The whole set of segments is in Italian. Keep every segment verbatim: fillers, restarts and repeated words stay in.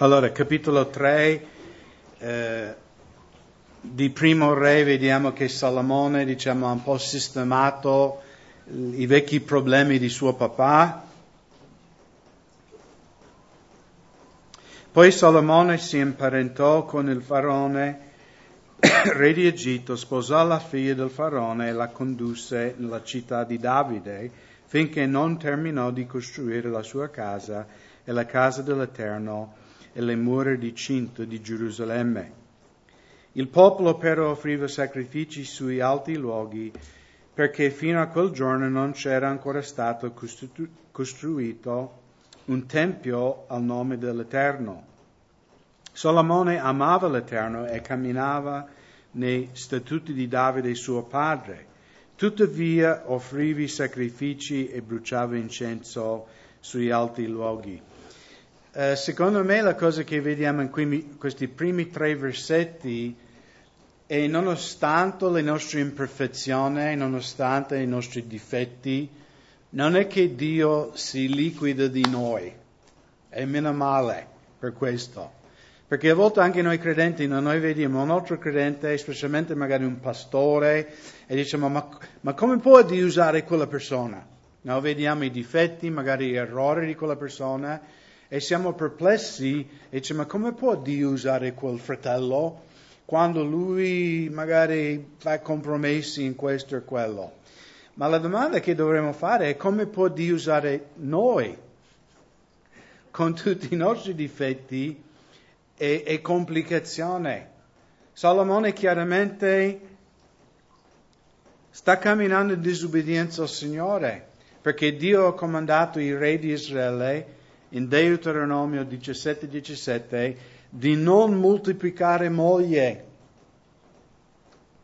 Allora, capitolo tre eh, di Primo Re, vediamo che Salomone, diciamo, ha un po' sistemato i vecchi problemi di suo papà. Poi Salomone si imparentò con il faraone, re di Egitto, sposò la figlia del faraone e la condusse nella città di Davide, finché non terminò di costruire la sua casa e la casa dell'Eterno e le mura di cinto di Gerusalemme. Il popolo però offriva sacrifici sui alti luoghi, perché fino a quel giorno non c'era ancora stato costru- costruito un tempio al nome dell'Eterno. Salomone amava l'Eterno e camminava nei statuti di Davide suo padre. Tuttavia offriva sacrifici e bruciava incenso sui alti luoghi. Eh, secondo me la cosa che vediamo in qui, questi primi tre versetti, e nonostante le nostre imperfezioni, nonostante i nostri difetti, non è che Dio si liquida di noi. È meno male per questo. Perché a volte anche noi credenti, no, noi vediamo un altro credente, specialmente magari un pastore, e diciamo, ma, ma come può Dio usare quella persona? No, vediamo i difetti, magari gli errori di quella persona, e siamo perplessi, e diciamo, ma come può Dio usare quel fratello? Quando lui magari fa compromessi in questo e quello. Ma la domanda che dovremmo fare è come può Dio usare noi, con tutti i nostri difetti e, e complicazioni. Salomone chiaramente sta camminando in disobbedienza al Signore, perché Dio ha comandato i re di Israele, in Deuteronomio diciassette diciassette, di non moltiplicare moglie.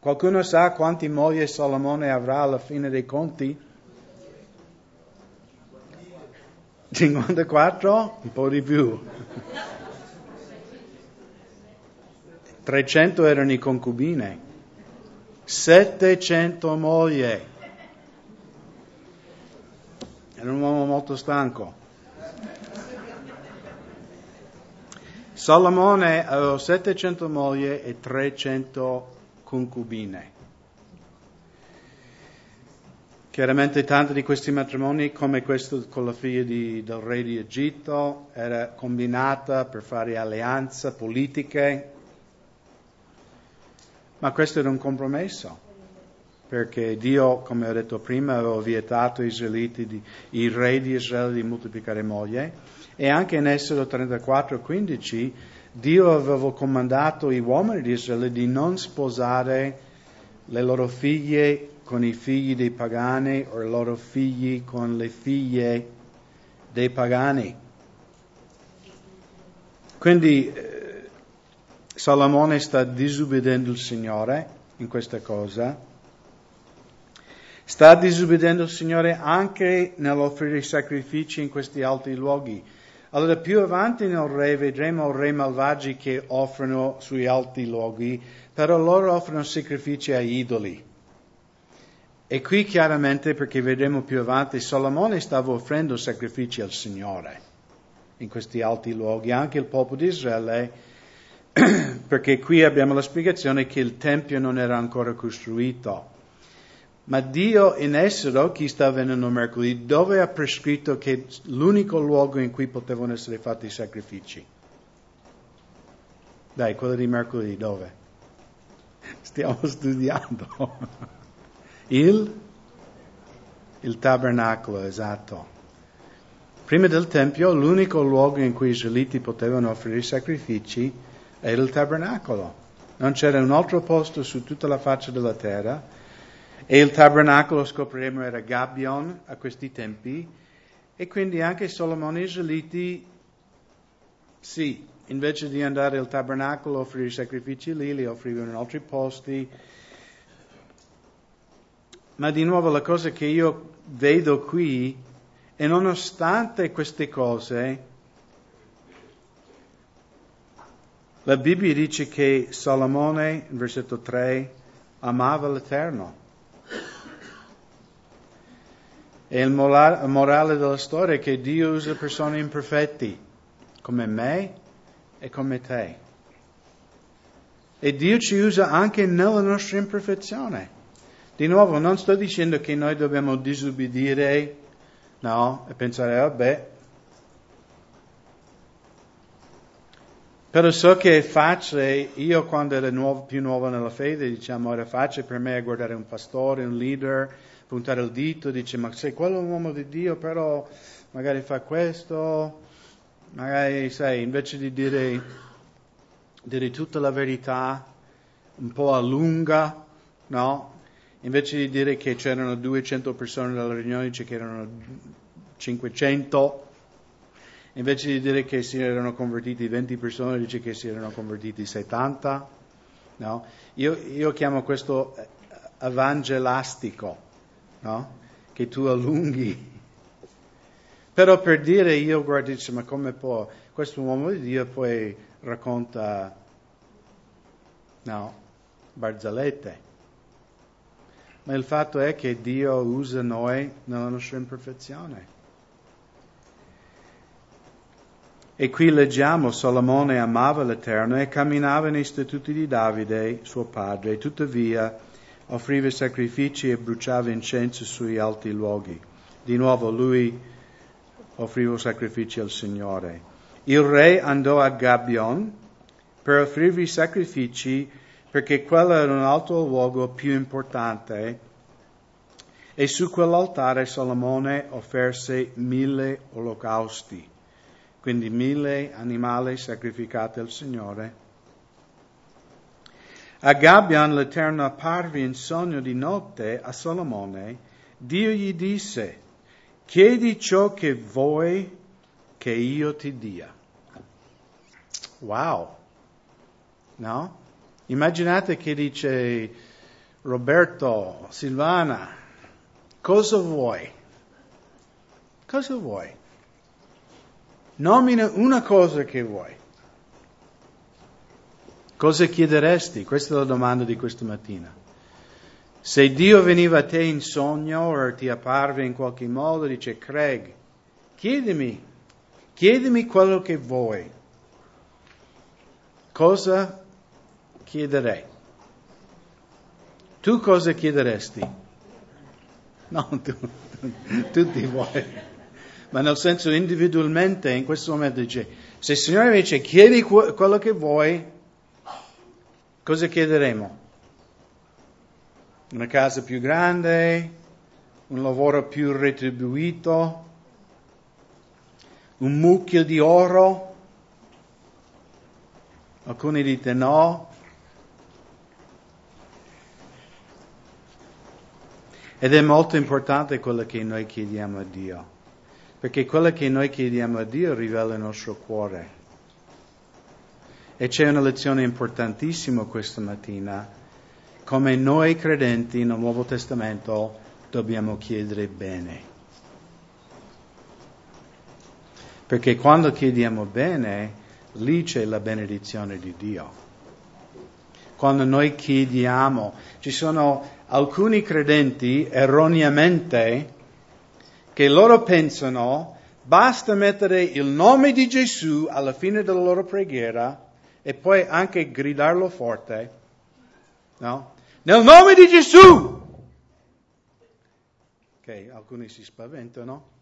Qualcuno sa quante moglie Salomone avrà alla fine dei conti? cinquantaquattro? Un po' di più. trecento erano i concubine. settecento moglie. Era un uomo molto stanco. Salomone aveva settecento moglie e trecento concubine. Chiaramente tanti di questi matrimoni, come questo con la figlia di, del re di Egitto, era combinata per fare alleanze politiche, ma questo era un compromesso, perché Dio, come ho detto prima, aveva vietato ai israeliti, di, i re di Israele, di moltiplicare moglie. E anche in Esodo trentaquattro quindici Dio aveva comandato i uomini di Israele di non sposare le loro figlie con i figli dei pagani o i loro figli con le figlie dei pagani. Quindi eh, Salomone sta disobbedendo il Signore in questa cosa. Sta disobbedendo il Signore anche nell'offrire sacrifici in questi alti luoghi. Allora più avanti nel re vedremo re malvagi che offrono sui alti luoghi, però loro offrono sacrifici a idoli. E qui chiaramente, perché vedremo più avanti, Salomone stava offrendo sacrifici al Signore in questi alti luoghi, anche il popolo di Israele, perché qui abbiamo la spiegazione che il Tempio non era ancora costruito. Ma Dio in Esodo, chi sta avvenendo mercoledì, dove ha prescritto che l'unico luogo in cui potevano essere fatti i sacrifici? Dai, quello di mercoledì, dove? Stiamo studiando. Il? Il tabernacolo, esatto. Prima del Tempio, l'unico luogo in cui gli israeliti potevano offrire i sacrifici era il tabernacolo. Non c'era un altro posto su tutta la faccia della terra. E il tabernacolo, scopriremo, era Gabaon a questi tempi, e quindi anche Salomone e gli israeliti, sì, invece di andare al tabernacolo, offrire i sacrifici lì, li offrivano in altri posti. Ma di nuovo la cosa che io vedo qui, e nonostante queste cose, la Bibbia dice che Salomone, in versetto tre, amava l'Eterno. E il morale della storia è che Dio usa persone imperfetti, come me è come te. E Dio ci usa anche nella nostra imperfezione. Di nuovo, non sto dicendo che noi dobbiamo disubbidire, no, e pensare, vabbè. Però so che è facile, io quando ero nuovo, più nuovo nella fede, diciamo, era facile per me guardare un pastore, un leader, puntare il dito, dice, ma sei quello un uomo di Dio, però magari fa questo, magari, sai, invece di dire... dire tutta la verità un po' a lunga, no? Invece di dire che c'erano duecento persone alla riunione, c'erano cinquecento. Invece di dire che si erano convertiti venti persone, dice che si erano convertiti settanta, no? Io, io chiamo questo evangelastico, no? Che tu allunghi. Però per dire, io guardo e dice, ma come può? Questo uomo di Dio poi racconta, no, barzellette. Ma il fatto è che Dio usa noi nella nostra imperfezione. E qui leggiamo, Salomone amava l'Eterno e camminava nei statuti di Davide, suo padre, tuttavia offriva sacrifici e bruciava incenso sui alti luoghi. Di nuovo lui offriva sacrifici al Signore. Il re andò a Gabaon per offrirvi sacrifici, perché quello era un altro luogo più importante, e su quell'altare Salomone offerse mille olocausti, quindi mille animali sacrificati al Signore. A Gabaon l'Eterno apparve in sogno di notte a Salomone. Dio gli disse, chiedi ciò che vuoi che io ti dia. Wow! No? Immaginate che dice Roberto, Silvana, cosa vuoi? Cosa vuoi? Nomina una cosa che vuoi. Cosa chiederesti? Questa è la domanda di questa mattina. Se Dio veniva a te in sogno o ti apparve in qualche modo, dice Craig, chiedimi. Chiedimi quello che vuoi. Cosa chiederei? Tu cosa chiederesti? No, tu, tu, tutti vuoi. Ma nel senso individualmente, in questo momento dice, se il Signore mi dice chiedi quello che vuoi, cosa chiederemo? Una casa più grande? Un lavoro più retribuito? Un mucchio di oro? Alcuni dite no. Ed è molto importante quello che noi chiediamo a Dio, perché quello che noi chiediamo a Dio rivela il nostro cuore. E c'è una lezione importantissima questa mattina, come noi credenti nel Nuovo Testamento dobbiamo chiedere bene. Perché quando chiediamo bene, lì c'è la benedizione di Dio. Quando noi chiediamo, ci sono alcuni credenti erroneamente che loro pensano basta mettere il nome di Gesù alla fine della loro preghiera e poi anche gridarlo forte, no? Nel nome di Gesù! Ok, alcuni si spaventano.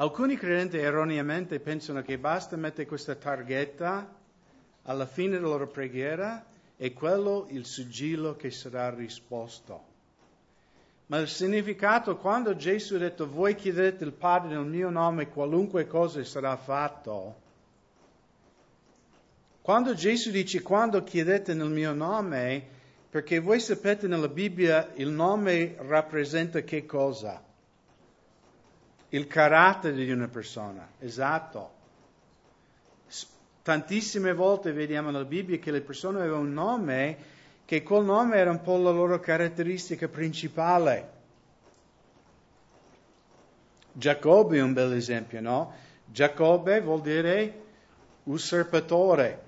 Alcuni credenti erroneamente pensano che basta mettere questa targhetta alla fine della loro preghiera e quello il sigillo che sarà risposto. Ma il significato, quando Gesù ha detto voi chiederete il Padre nel mio nome, qualunque cosa sarà fatto. Quando Gesù dice quando chiedete nel mio nome, perché voi sapete nella Bibbia il nome rappresenta che cosa? Il carattere di una persona, esatto. Tantissime volte vediamo nella Bibbia che le persone avevano un nome, che quel nome era un po' la loro caratteristica principale. Giacobbe è un bel esempio, no? Giacobbe vuol dire usurpatore,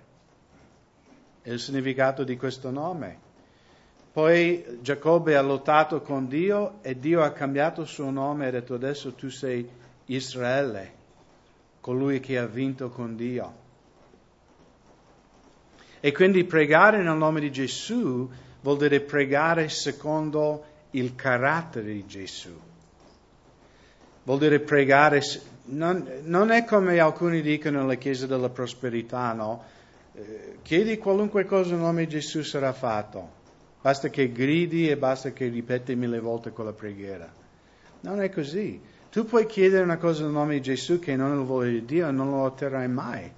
è il significato di questo nome. Poi Giacobbe ha lottato con Dio e Dio ha cambiato il suo nome e ha detto adesso tu sei Israele, colui che ha vinto con Dio. E quindi pregare nel nome di Gesù vuol dire pregare secondo il carattere di Gesù. Vuol dire pregare, non, non è come alcuni dicono nella Chiesa della Prosperità, no? Chiedi qualunque cosa nel nome di Gesù sarà fatto. Basta che gridi e basta che ripeti mille volte quella preghiera. Non è così. Tu puoi chiedere una cosa nel nome di Gesù che non è il volere di Dio e non lo otterrai mai.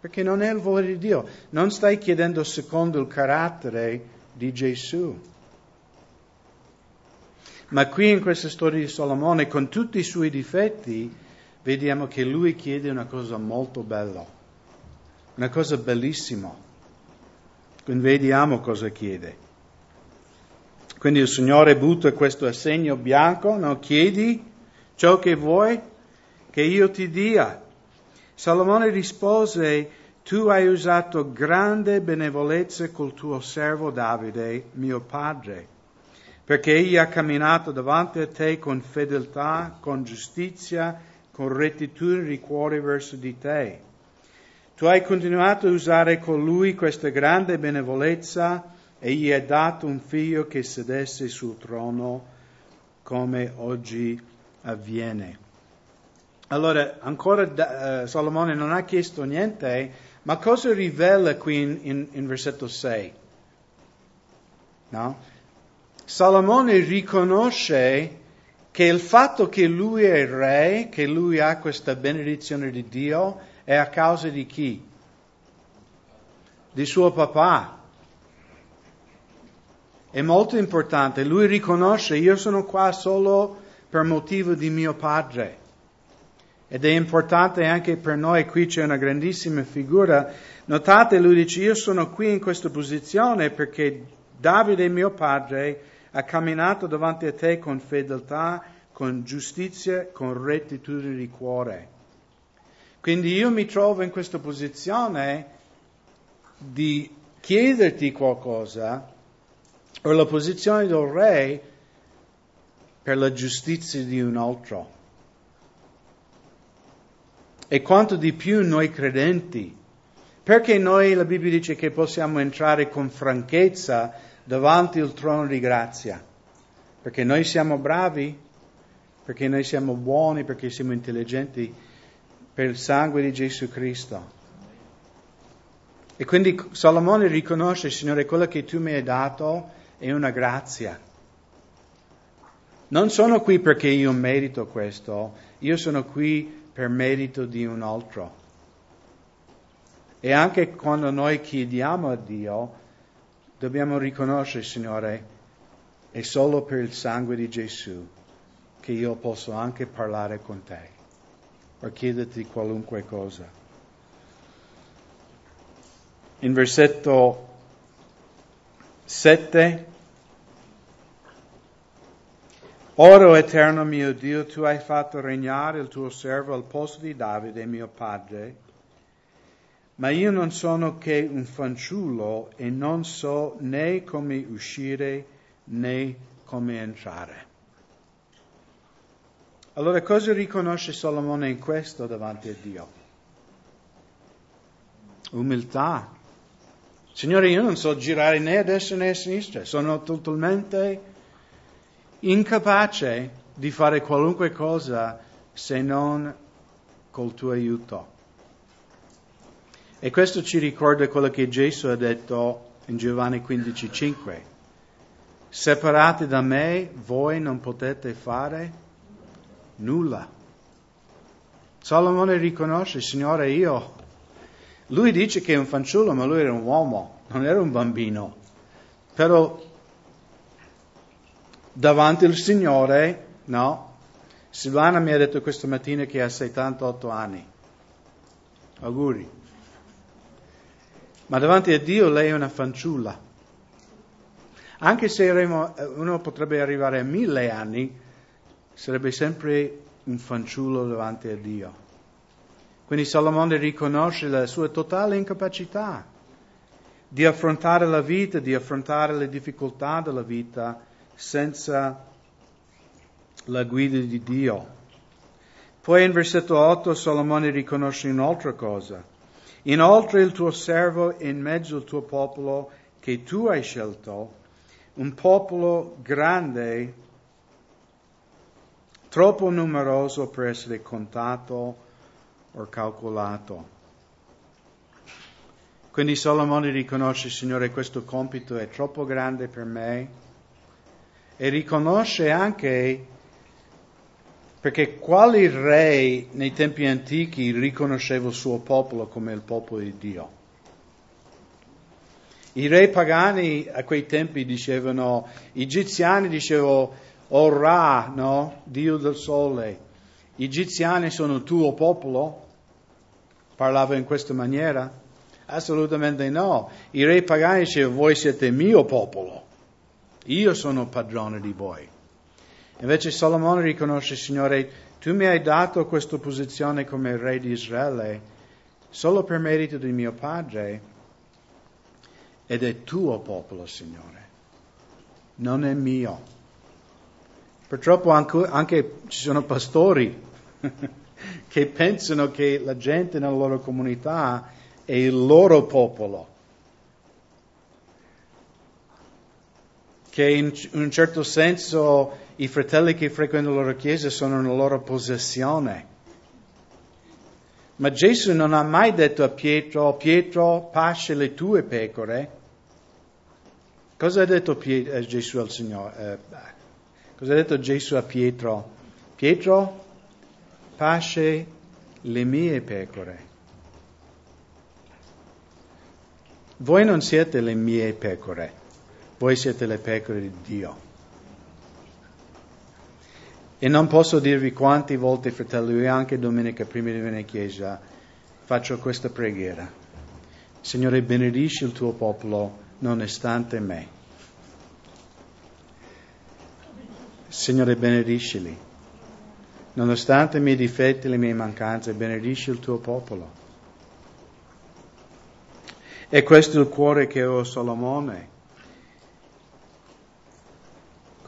Perché non è il volere di Dio. Non stai chiedendo secondo il carattere di Gesù. Ma qui in questa storia di Salomone, con tutti i suoi difetti, vediamo che lui chiede una cosa molto bella. Una cosa bellissima. Quindi vediamo cosa chiede. Quindi il Signore butta questo assegno bianco, no? Chiedi ciò che vuoi che io ti dia. Salomone rispose: tu hai usato grande benevolenza col tuo servo Davide, mio padre, perché egli ha camminato davanti a te con fedeltà, con giustizia, con rettitudine di cuore verso di te. Tu hai continuato a usare con lui questa grande benevolenza e gli hai dato un figlio che sedesse sul trono come oggi avviene. Allora, ancora da, uh, Salomone non ha chiesto niente, ma cosa rivela qui in, in, in versetto sei? No? Salomone riconosce che il fatto che lui è re, che lui ha questa benedizione di Dio, è a causa di chi? Di suo papà. È molto importante. Lui riconosce: io sono qua solo per motivo di mio padre. Ed è importante anche per noi. Qui c'è una grandissima figura. Notate, lui dice: io sono qui in questa posizione perché Davide, mio padre, ha camminato davanti a te con fedeltà, con giustizia, con rettitudine di cuore. Quindi io mi trovo in questa posizione di chiederti qualcosa, o la posizione del re, per la giustizia di un altro. E quanto di più noi credenti, perché noi, la Bibbia dice che possiamo entrare con franchezza davanti al trono di grazia, perché noi siamo bravi, perché noi siamo buoni, perché siamo intelligenti, per il sangue di Gesù Cristo. E quindi Salomone riconosce: Signore, quello che tu mi hai dato è una grazia. Non sono qui perché io merito questo, io sono qui per merito di un altro. E anche quando noi chiediamo a Dio, dobbiamo riconoscere: Signore, è solo per il sangue di Gesù che io posso anche parlare con te, o chiederti qualunque cosa. In versetto sette: Ora, o Eterno mio Dio, tu hai fatto regnare il tuo servo al posto di Davide, mio padre, ma io non sono che un fanciullo e non so né come uscire né come entrare. Allora, cosa riconosce Salomone in questo davanti a Dio? Umiltà. Signore, io non so girare né a destra né a sinistra, sono totalmente incapace di fare qualunque cosa se non col tuo aiuto. E questo ci ricorda quello che Gesù ha detto in Giovanni quindici cinque. Separate da me, voi non potete fare nulla. Salomone riconosce: Signore, io... Lui dice che è un fanciullo, ma lui era un uomo, non era un bambino. Però davanti al Signore, no? Silvana mi ha detto questa mattina che ha settantotto anni. Auguri. Ma davanti a Dio lei è una fanciulla. Anche se uno potrebbe arrivare a mille anni, sarebbe sempre un fanciullo davanti a Dio. Quindi Salomone riconosce la sua totale incapacità di affrontare la vita, di affrontare le difficoltà della vita senza la guida di Dio. Poi in versetto otto Salomone riconosce un'altra cosa. Inoltre il tuo servo in mezzo al tuo popolo che tu hai scelto, un popolo grande, troppo numeroso per essere contato o calcolato. Quindi Salomone riconosce, Signore, questo compito è troppo grande per me, e riconosce anche perché quali re nei tempi antichi riconosceva il suo popolo come il popolo di Dio. I re pagani a quei tempi dicevano, gli egiziani dicevano, o Ra, no? Dio del sole, gli egiziani sono il tuo popolo? Parlava in questa maniera. Assolutamente no. I re pagani dicevano, voi siete mio popolo. Io sono padrone di voi. Invece Salomone riconosce, Signore, tu mi hai dato questa posizione come re di Israele solo per merito di mio padre, ed è tuo popolo, Signore. Non è mio. Purtroppo anche, anche ci sono pastori che pensano che la gente nella loro comunità è il loro popolo, che in un certo senso i fratelli che frequentano la loro chiesa sono nella loro possessione. Ma Gesù non ha mai detto a Pietro, Pietro, pasce le tue pecore. Cosa ha detto Piet- Gesù al Signore? Eh, cosa ha detto Gesù a Pietro? Pietro, pasce le mie pecore. Voi non siete le mie pecore, voi siete le pecore di Dio. E non posso dirvi quante volte, fratelli, anche domenica prima di venire in chiesa faccio questa preghiera. Signore, benedici il tuo popolo nonostante me. Signore, benedicili. Nonostante i miei difetti e le mie mancanze, benedici il tuo popolo. E questo è il cuore che ho Salomone.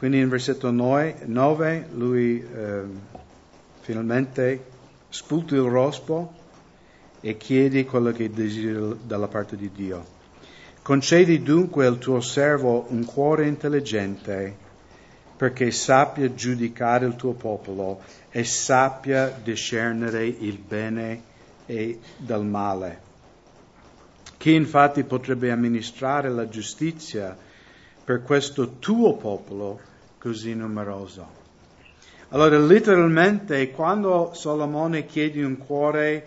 Quindi in versetto nove lui eh, finalmente sputa il rospo e chiede quello che desidera dalla parte di Dio. Concedi dunque al tuo servo un cuore intelligente perché sappia giudicare il tuo popolo e sappia discernere il bene e dal male. Chi infatti potrebbe amministrare la giustizia per questo tuo popolo così numeroso? Allora, letteralmente, quando Salomone chiede un cuore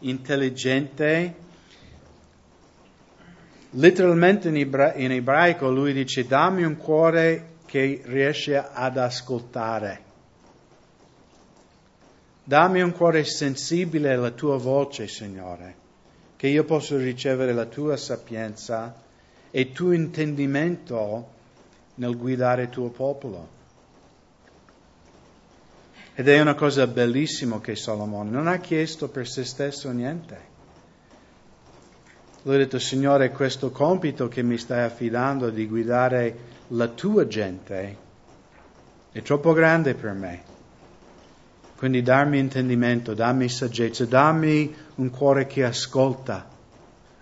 intelligente, letteralmente in, ebra- in ebraico lui dice, dammi un cuore che riesce ad ascoltare. Dammi un cuore sensibile alla tua voce, Signore, che io posso ricevere la tua sapienza e tuo intendimento nel guidare il tuo popolo. Ed è una cosa bellissima che Salomone non ha chiesto per se stesso niente. Lui ha detto, Signore, questo compito che mi stai affidando di guidare la tua gente è troppo grande per me. Quindi dammi intendimento, dammi saggezza, dammi un cuore che ascolta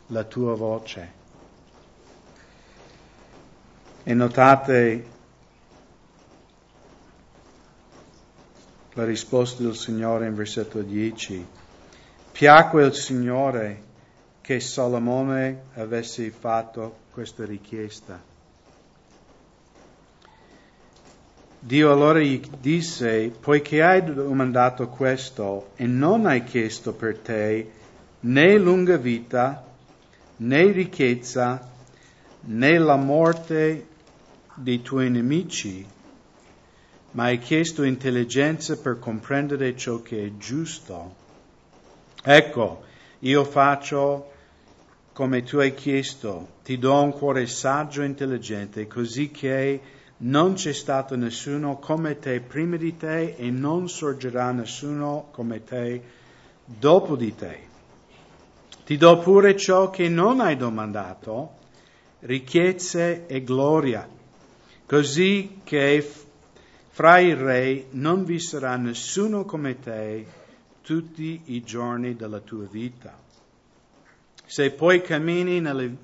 la tua voce. E notate la risposta del Signore in versetto dieci. Piacque al Signore che Salomone avesse fatto questa richiesta. Dio allora gli disse, poiché hai domandato questo e non hai chiesto per te né lunga vita, né ricchezza, né la morte dei tuoi nemici, ma hai chiesto intelligenza per comprendere ciò che è giusto. Ecco, io faccio come tu hai chiesto, ti do un cuore saggio e intelligente, così che non c'è stato nessuno come te prima di te e non sorgerà nessuno come te dopo di te. Ti do pure ciò che non hai domandato, ricchezze e gloria, così che fra i re non vi sarà nessuno come te tutti I giorni della tua vita. Se poi cammini nelle,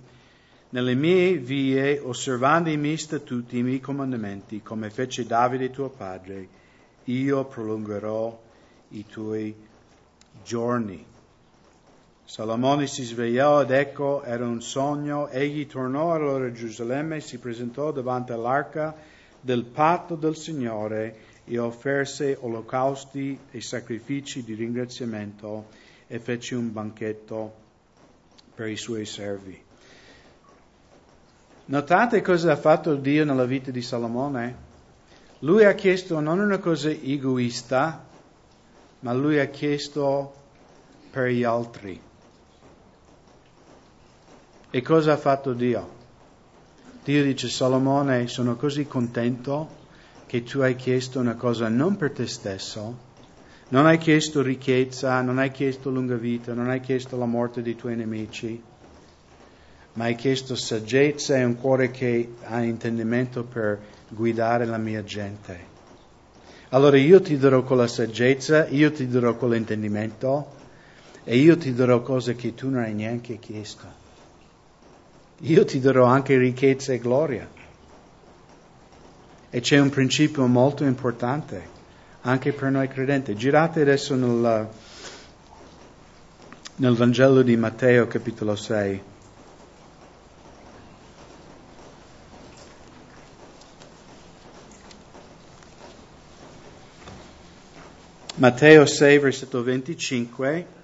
nelle mie vie, osservando I miei statuti, I miei comandamenti, come fece Davide tuo padre, io prolungherò I tuoi giorni. Salomone si svegliò ed ecco era un sogno. Egli tornò allora a Gerusalemme e si presentò davanti all'arca del patto del Signore e offerse olocausti e sacrifici di ringraziamento e fece un banchetto per I suoi servi. Notate cosa ha fatto Dio nella vita di Salomone. Lui ha chiesto non una cosa egoista, ma lui ha chiesto per gli altri. E cosa ha fatto Dio? Dio dice: Salomone, sono così contento che tu hai chiesto una cosa non per te stesso, non hai chiesto ricchezza, non hai chiesto lunga vita, non hai chiesto la morte dei tuoi nemici, ma hai chiesto saggezza e un cuore che ha intendimento per guidare la mia gente. Allora io ti darò quella saggezza, io ti darò quell'intendimento e io ti darò cose che tu non hai neanche chiesto. Io ti darò anche ricchezza e gloria. E c'è un principio molto importante anche per noi credenti. Girate adesso nel, nel Vangelo di Matteo, capitolo sei. Matteo sei, versetto venticinque.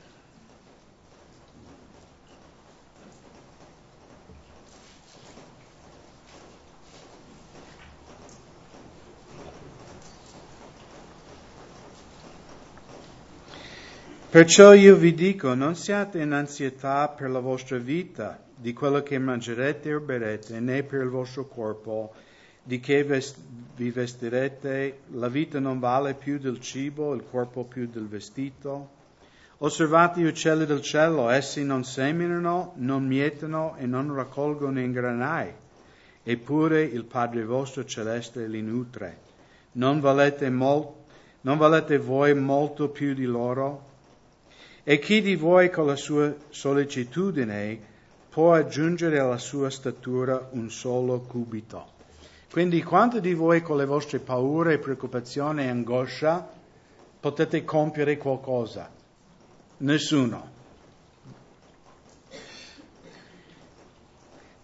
Perciò io vi dico, non siate in ansietà per la vostra vita, di quello che mangerete o berete, né per il vostro corpo, di che vi vestirete. La vita non vale più del cibo, il corpo più del vestito. Osservate gli uccelli del cielo, essi non seminano, non mietono e non raccolgono in granai, eppure il Padre vostro celeste li nutre. Non valete, mol- non valete voi molto più di loro? E chi di voi con la sua sollecitudine può aggiungere alla sua statura un solo cubito? Quindi quanto di voi con le vostre paure, preoccupazioni e angoscia potete compiere qualcosa? Nessuno.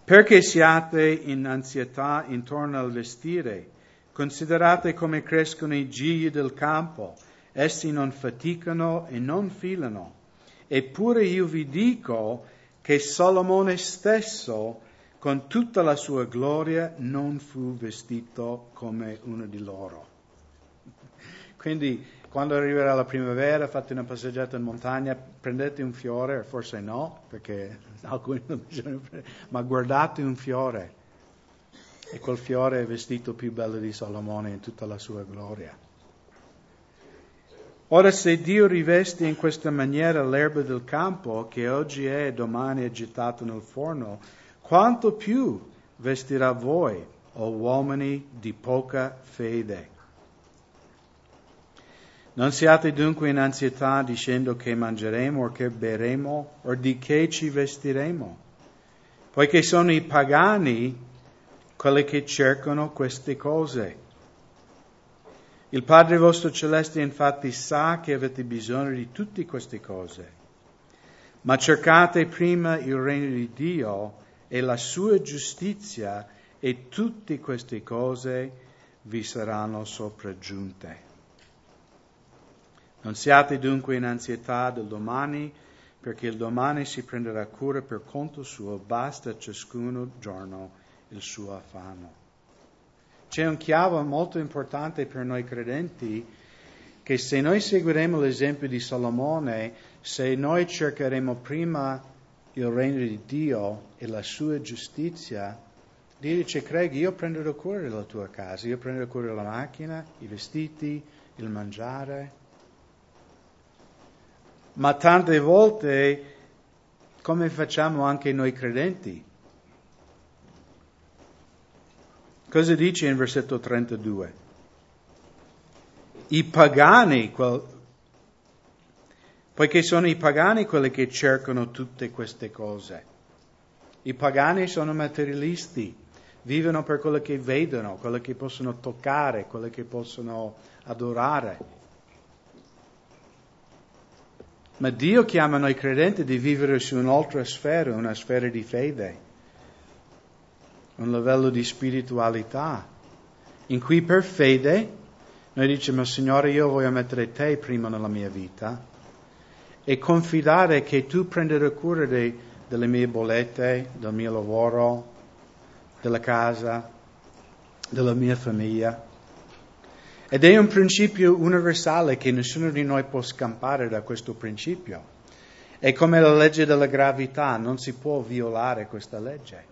Perché siate in ansietà intorno al vestire? Considerate come crescono I gigli del campo. Essi non faticano e non filano. Eppure io vi dico che Salomone stesso, con tutta la sua gloria, non fu vestito come uno di loro. Quindi, quando arriverà la primavera, fate una passeggiata in montagna, prendete un fiore, forse no, perché alcuni non bisogna prendere, ma guardate un fiore. E quel fiore è il vestito più bello di Salomone in tutta la sua gloria. Ora se Dio riveste in questa maniera l'erba del campo, che oggi è e domani è gettata nel forno, quanto più vestirà voi, o uomini di poca fede? Non siate dunque in ansietà dicendo che mangeremo o che beremo o di che ci vestiremo, poiché sono I pagani quelli che cercano queste cose. Il Padre vostro celeste infatti sa che avete bisogno di tutte queste cose, ma cercate prima il regno di Dio e la sua giustizia e tutte queste cose vi saranno sopraggiunte. Non siate dunque in ansietà del domani, perché il domani si prenderà cura per conto suo, basta a ciascuno giorno il suo affanno. C'è un chiave molto importante per noi credenti, che se noi seguiremo l'esempio di Salomone, se noi cercheremo prima il regno di Dio e la sua giustizia, Dio dice: Craig, io prenderò cura della tua casa, io prenderò cura della macchina, I vestiti, il mangiare. Ma tante volte, come facciamo anche noi credenti? Cosa dice in versetto trentadue? I pagani, quel, poiché sono i pagani quelli che cercano tutte queste cose. I pagani sono materialisti, vivono per quello che vedono, quello che possono toccare, quello che possono adorare. Ma Dio chiama noi credenti di vivere su un'altra sfera, una sfera di fede, un livello di spiritualità, in cui per fede noi diciamo: Signore, io voglio mettere Te prima nella mia vita e confidare che Tu prenderai cura de, delle mie bollette, del mio lavoro, della casa, della mia famiglia. Ed è un principio universale che nessuno di noi può scampare da questo principio. È come la legge della gravità, non si può violare questa legge.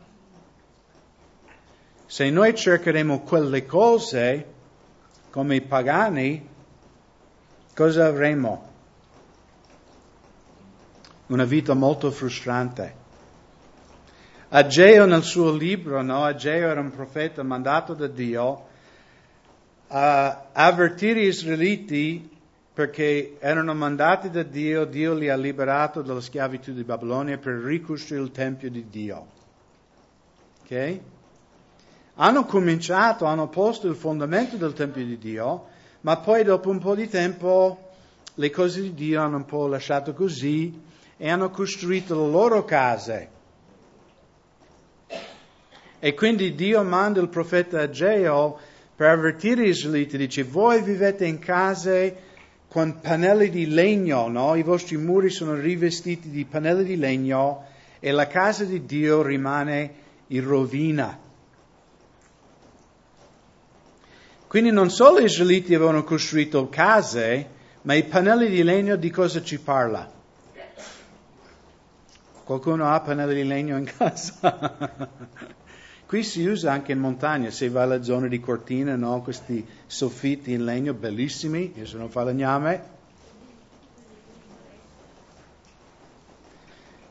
Se noi cercheremo quelle cose come i pagani, cosa avremo? Una vita molto frustrante. Ageo nel suo libro, no? Ageo era un profeta mandato da Dio a avvertire gli israeliti perché erano mandati da Dio. Dio li ha liberato dalla schiavitù di Babilonia per ricostruire il Tempio di Dio. Ok? Hanno cominciato, hanno posto il fondamento del Tempio di Dio, ma poi dopo un po' di tempo le cose di Dio hanno un po' lasciato così e hanno costruito le loro case. E quindi Dio manda il profeta Ageo per avvertire gli israeliti, dice: voi vivete in case con pannelli di legno, no? I vostri muri sono rivestiti di pannelli di legno e la casa di Dio rimane in rovina. Quindi non solo gli israeliti avevano costruito case, ma i pannelli di legno di cosa ci parla? Qualcuno ha pannelli di legno in casa? Qui si usa anche in montagna, se vai alla zona di Cortina, no? Questi soffitti in legno bellissimi, io sono falegname.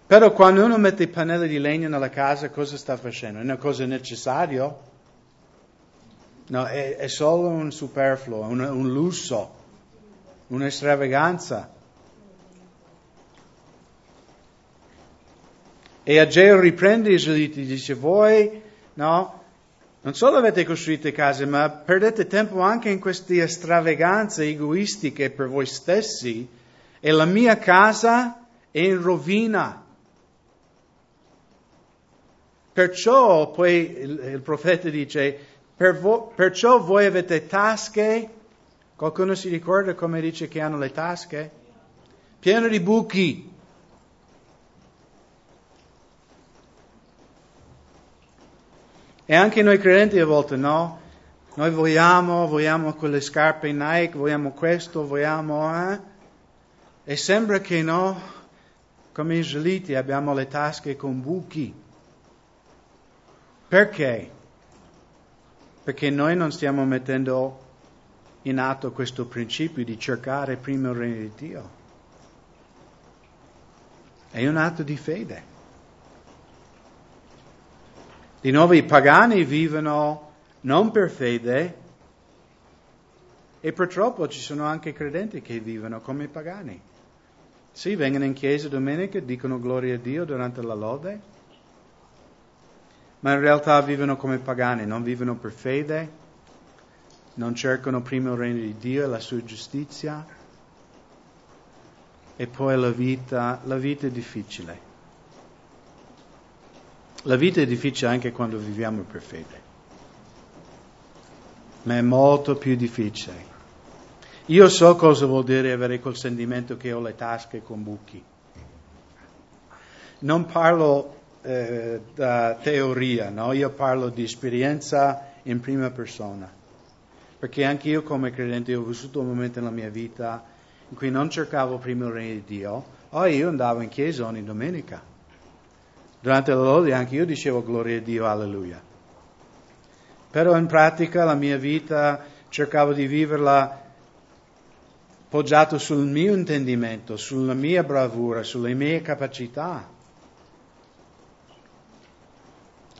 Però quando uno mette i pannelli di legno nella casa, cosa sta facendo? È una cosa necessaria? No, è, è solo un superfluo, un, un lusso, una stravaganza. E Ageo riprende gli israeliti e dice: voi, no, non solo avete costruito case, ma perdete tempo anche in queste stravaganze egoistiche per voi stessi, e la mia casa è in rovina. Perciò, poi il, il profeta dice, per vo, perciò voi avete tasche, qualcuno si ricorda come dice che hanno le tasche? Piene di buchi. E anche noi credenti a volte, no? Noi vogliamo, vogliamo quelle scarpe Nike, vogliamo questo, vogliamo... Eh? E sembra che no, come israeliti abbiamo le tasche con buchi. Perché? Perché noi non stiamo mettendo in atto questo principio di cercare prima il regno di Dio. È un atto di fede. Di nuovo i pagani vivono non per fede, e purtroppo ci sono anche credenti che vivono come i pagani. Sì, vengono in chiesa domenica, dicono gloria a Dio durante la lode, ma in realtà vivono come pagani, non vivono per fede, non cercano prima il regno di Dio e la sua giustizia, e poi la vita, la vita è difficile. La vita è difficile anche quando viviamo per fede, ma è molto più difficile. Io so cosa vuol dire avere quel sentimento che ho le tasche con buchi. Non parlo eh, da teoria, no? Io parlo di esperienza in prima persona, perché anche io come credente ho vissuto un momento nella mia vita in cui non cercavo prima il regno di Dio, o io andavo in chiesa ogni domenica. Durante la lode anche io dicevo gloria a Dio, alleluia. Però in pratica la mia vita cercavo di viverla poggiato sul mio intendimento, sulla mia bravura, sulle mie capacità.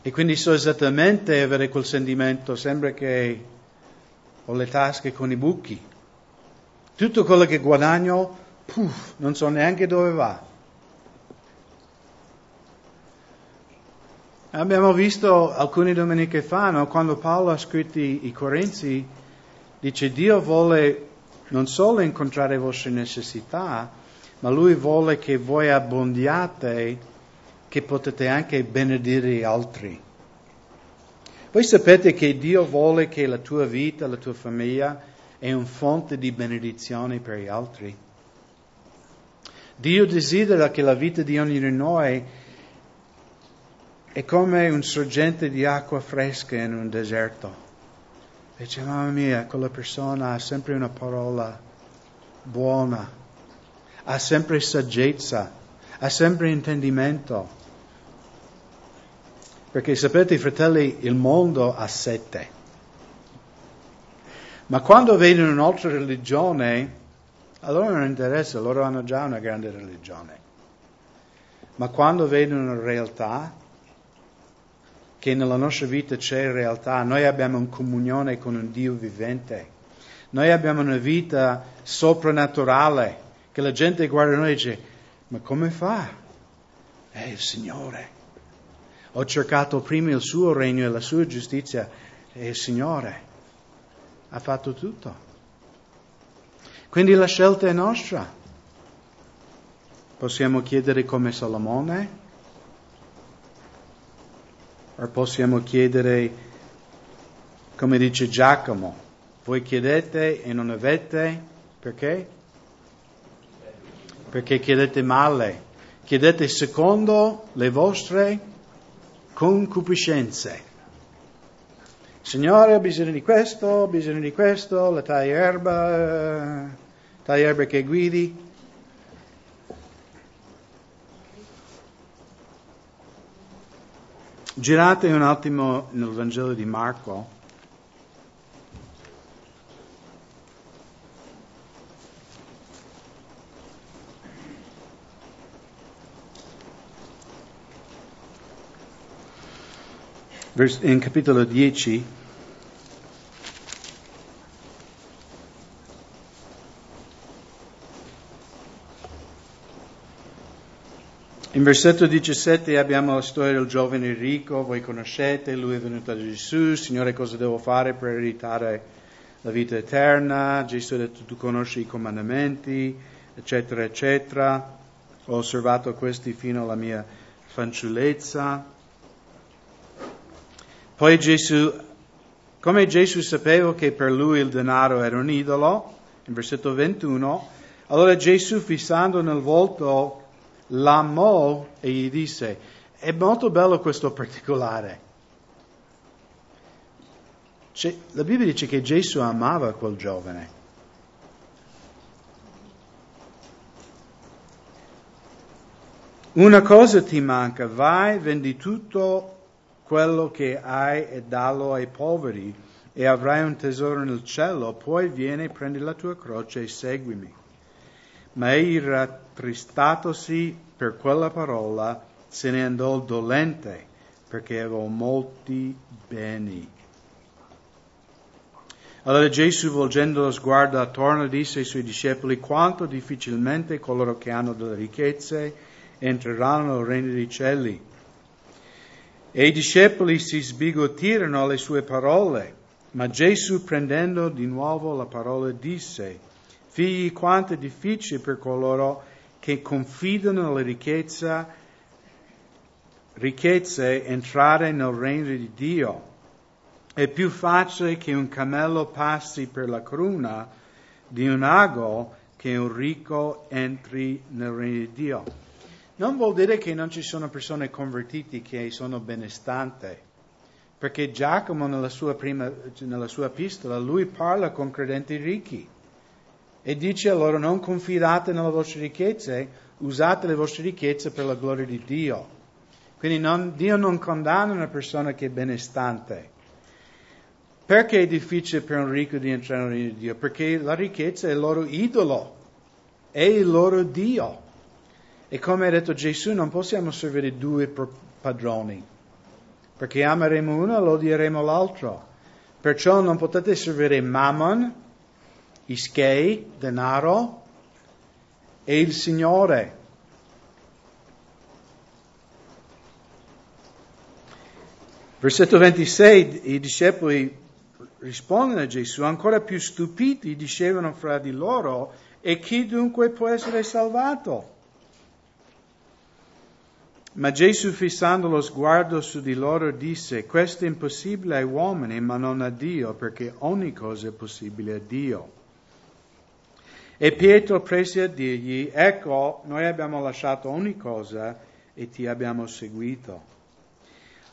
E quindi so esattamente avere quel sentimento, sembra che ho le tasche con i buchi. Tutto quello che guadagno Puff, non so neanche dove va. Abbiamo visto alcune domeniche fa, no? Quando Paolo ha scritto i Corinzi, dice Dio vuole non solo incontrare le vostre necessità, ma Lui vuole che voi abbondiate, che potete anche benedire gli altri. Voi sapete che Dio vuole che la tua vita, la tua famiglia è una fonte di benedizione per gli altri. Dio desidera che la vita di ognuno di noi è come un sorgente di acqua fresca in un deserto. E dice, mamma mia, quella persona ha sempre una parola buona, ha sempre saggezza, ha sempre intendimento. Perché sapete, fratelli, il mondo ha sete. Ma quando vedono un'altra religione, allora non interessa, loro hanno già una grande religione. Ma quando vedono una realtà, che nella nostra vita c'è realtà, noi abbiamo una comunione con un Dio vivente, noi abbiamo una vita soprannaturale, che la gente guarda noi e dice, ma come fa? È il Signore. Ho cercato prima il suo regno e la sua giustizia, e il Signore ha fatto tutto. Quindi la scelta è nostra. Possiamo chiedere come Salomone, o possiamo chiedere come dice Giacomo, voi chiedete e non avete, perché? Perché chiedete male, chiedete secondo le vostre concupiscenze. Signore, ho bisogno di questo, ho bisogno di questo, la taglierba, taglierba che guidi. Girate un attimo nel Vangelo di Marco. In capitolo dieci, in versetto diciassette abbiamo la storia del giovane ricco, voi conoscete, lui è venuto a Gesù, Signore cosa devo fare per ereditare la vita eterna? Gesù ha detto tu conosci i comandamenti, eccetera, eccetera, ho osservato questi fino alla mia fanciullezza. Poi Gesù, come Gesù sapeva che per lui il denaro era un idolo, in versetto ventuno, allora Gesù fissando nel volto l'amò e gli disse, è molto bello questo particolare. C'è, la Bibbia dice che Gesù amava quel giovane. Una cosa ti manca, vai, vendi tutto quello che hai e dallo ai poveri e avrai un tesoro nel cielo, poi vieni, prendi la tua croce e seguimi. Ma egli rattristatosi per quella parola se ne andò dolente perché aveva molti beni. Allora Gesù volgendo lo sguardo attorno disse ai suoi discepoli quanto difficilmente coloro che hanno delle ricchezze entreranno nel regno dei cieli. E i discepoli si sbigottirono alle sue parole, ma Gesù prendendo di nuovo la parola disse, figli quanto è difficile per coloro che confidano nelle ricchezze, ricchezze entrare nel regno di Dio. È più facile che un cammello passi per la cruna di un ago che un ricco entri nel regno di Dio. Non vuol dire che non ci sono persone convertite che sono benestanti, perché Giacomo nella sua, prima, nella sua epistola lui parla con credenti ricchi e dice a loro non confidate nelle vostre ricchezze, usate le vostre ricchezze per la gloria di Dio. Quindi non, Dio non condanna una persona che è benestante. Perché è difficile per un ricco di entrare nel regno di Dio? Perché la ricchezza è il loro idolo, è il loro Dio. E come ha detto Gesù, non possiamo servire due padroni, perché ameremo uno e lo odieremo l'altro. Perciò non potete servire mammon, ischei, denaro, è il Signore. Versetto ventisei, i discepoli rispondono a Gesù, ancora più stupiti, dicevano fra di loro, e chi dunque può essere salvato? Ma Gesù, fissando lo sguardo su di loro, disse, questo è impossibile ai uomini, ma non a Dio, perché ogni cosa è possibile a Dio. E Pietro prese a dirgli, ecco, noi abbiamo lasciato ogni cosa e ti abbiamo seguito.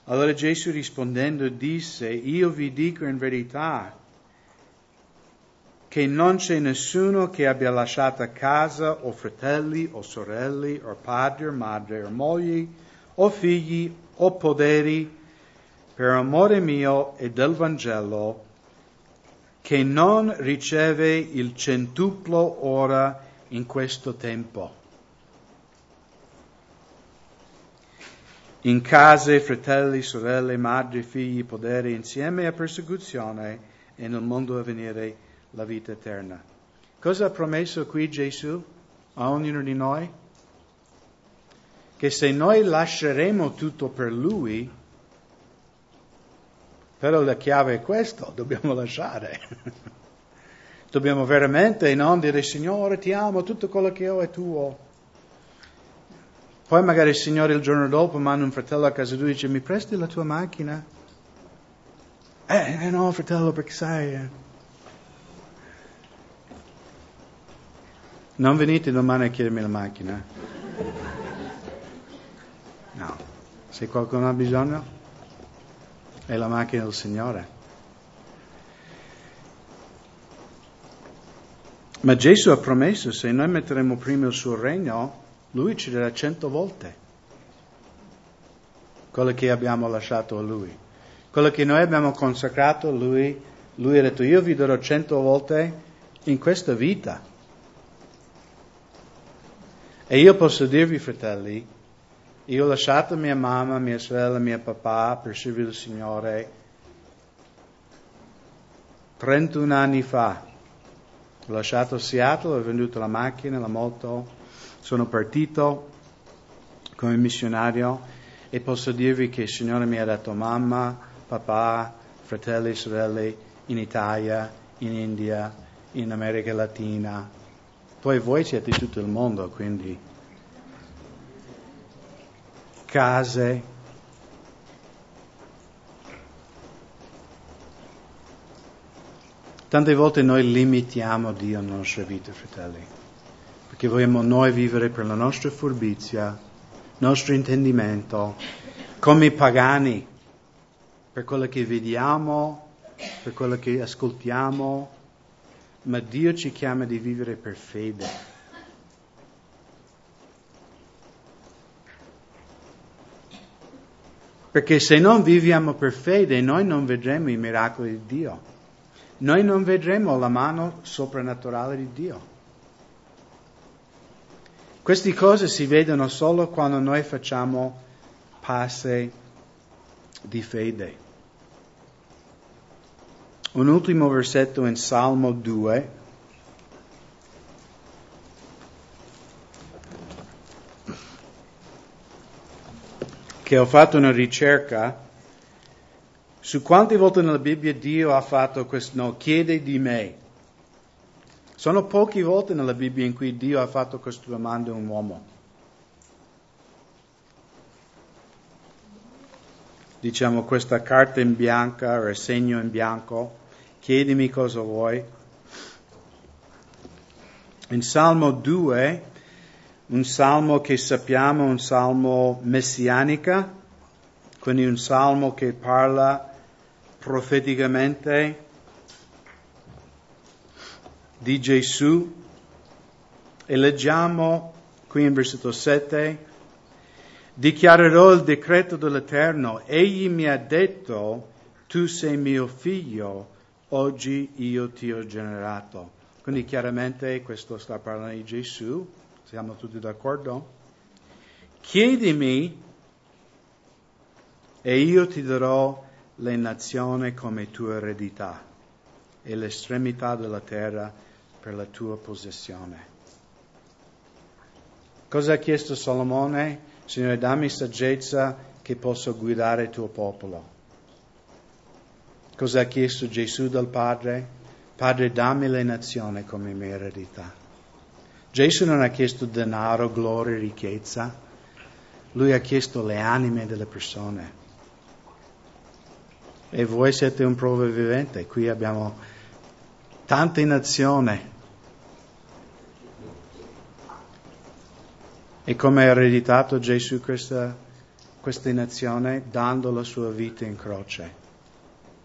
Allora Gesù rispondendo disse, io vi dico in verità che non c'è nessuno che abbia lasciato casa o fratelli o sorelle o padre, madre o moglie o figli o poderi per amore mio e del Vangelo che non riceve il centuplo ora in questo tempo. In case, fratelli, sorelle, madri, figli, poderi, insieme a persecuzione e nel mondo a venire la vita eterna. Cosa ha promesso qui Gesù a ognuno di noi? Che se noi lasceremo tutto per Lui, però la chiave è questo, dobbiamo lasciare. Dobbiamo veramente non dire, Signore, ti amo, tutto quello che ho è tuo. Poi magari il Signore il giorno dopo manda un fratello a casa e lui dice, mi presti la tua macchina? Eh, eh no fratello, perché sai... Eh. Non venite domani a chiedermi la macchina. No. Se qualcuno ha bisogno, è la macchina del Signore. Ma Gesù ha promesso, se noi metteremo prima il suo regno, Lui ci darà cento volte quello che abbiamo lasciato a Lui. Quello che noi abbiamo consacrato a Lui, Lui ha detto, io vi darò cento volte in questa vita. E io posso dirvi, fratelli, io ho lasciato mia mamma, mia sorella, mio papà per servire il Signore trentuno anni fa. Ho lasciato Seattle, ho venduto la macchina, la moto. Sono partito come missionario e posso dirvi che il Signore mi ha dato mamma, papà, fratelli e sorelle in Italia, in India, in America Latina. Poi voi siete in tutto il mondo, quindi case. Tante volte noi limitiamo Dio nella nostra vita, fratelli. Che vogliamo noi vivere per la nostra furbizia, nostro intendimento, come pagani, per quello che vediamo, per quello che ascoltiamo, ma Dio ci chiama di vivere per fede. Perché se non viviamo per fede, noi non vedremo i miracoli di Dio, noi non vedremo la mano soprannaturale di Dio. Queste cose si vedono solo quando noi facciamo passi di fede. Un ultimo versetto in Salmo due. Che ho fatto una ricerca su quante volte nella Bibbia Dio ha fatto questo, no, chiede di me. Sono poche volte nella Bibbia in cui Dio ha fatto questa domanda a un uomo. Diciamo questa carta in bianco, o segno in bianco, chiedimi cosa vuoi. In Salmo due, un salmo che sappiamo, un salmo messianica, quindi un salmo che parla profeticamente di Gesù, e leggiamo qui in versetto sette, dichiarerò il decreto dell'Eterno, egli mi ha detto, tu sei mio figlio, oggi io ti ho generato. Quindi chiaramente questo sta parlando di Gesù, siamo tutti d'accordo? Chiedimi e io ti darò le nazioni come tua eredità e l'estremità della terra per la tua possessione. Cosa ha chiesto Salomone? Signore, dammi saggezza che posso guidare il tuo popolo. Cosa ha chiesto Gesù dal Padre? Padre, dammi le nazioni come mia eredità. Gesù non ha chiesto denaro, gloria, ricchezza. Lui ha chiesto le anime delle persone. E voi siete un prova vivente. Qui abbiamo tante nazioni. E come ha ereditato Gesù questa, questa nazione? Dando la sua vita in croce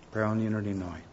per ognuno di noi.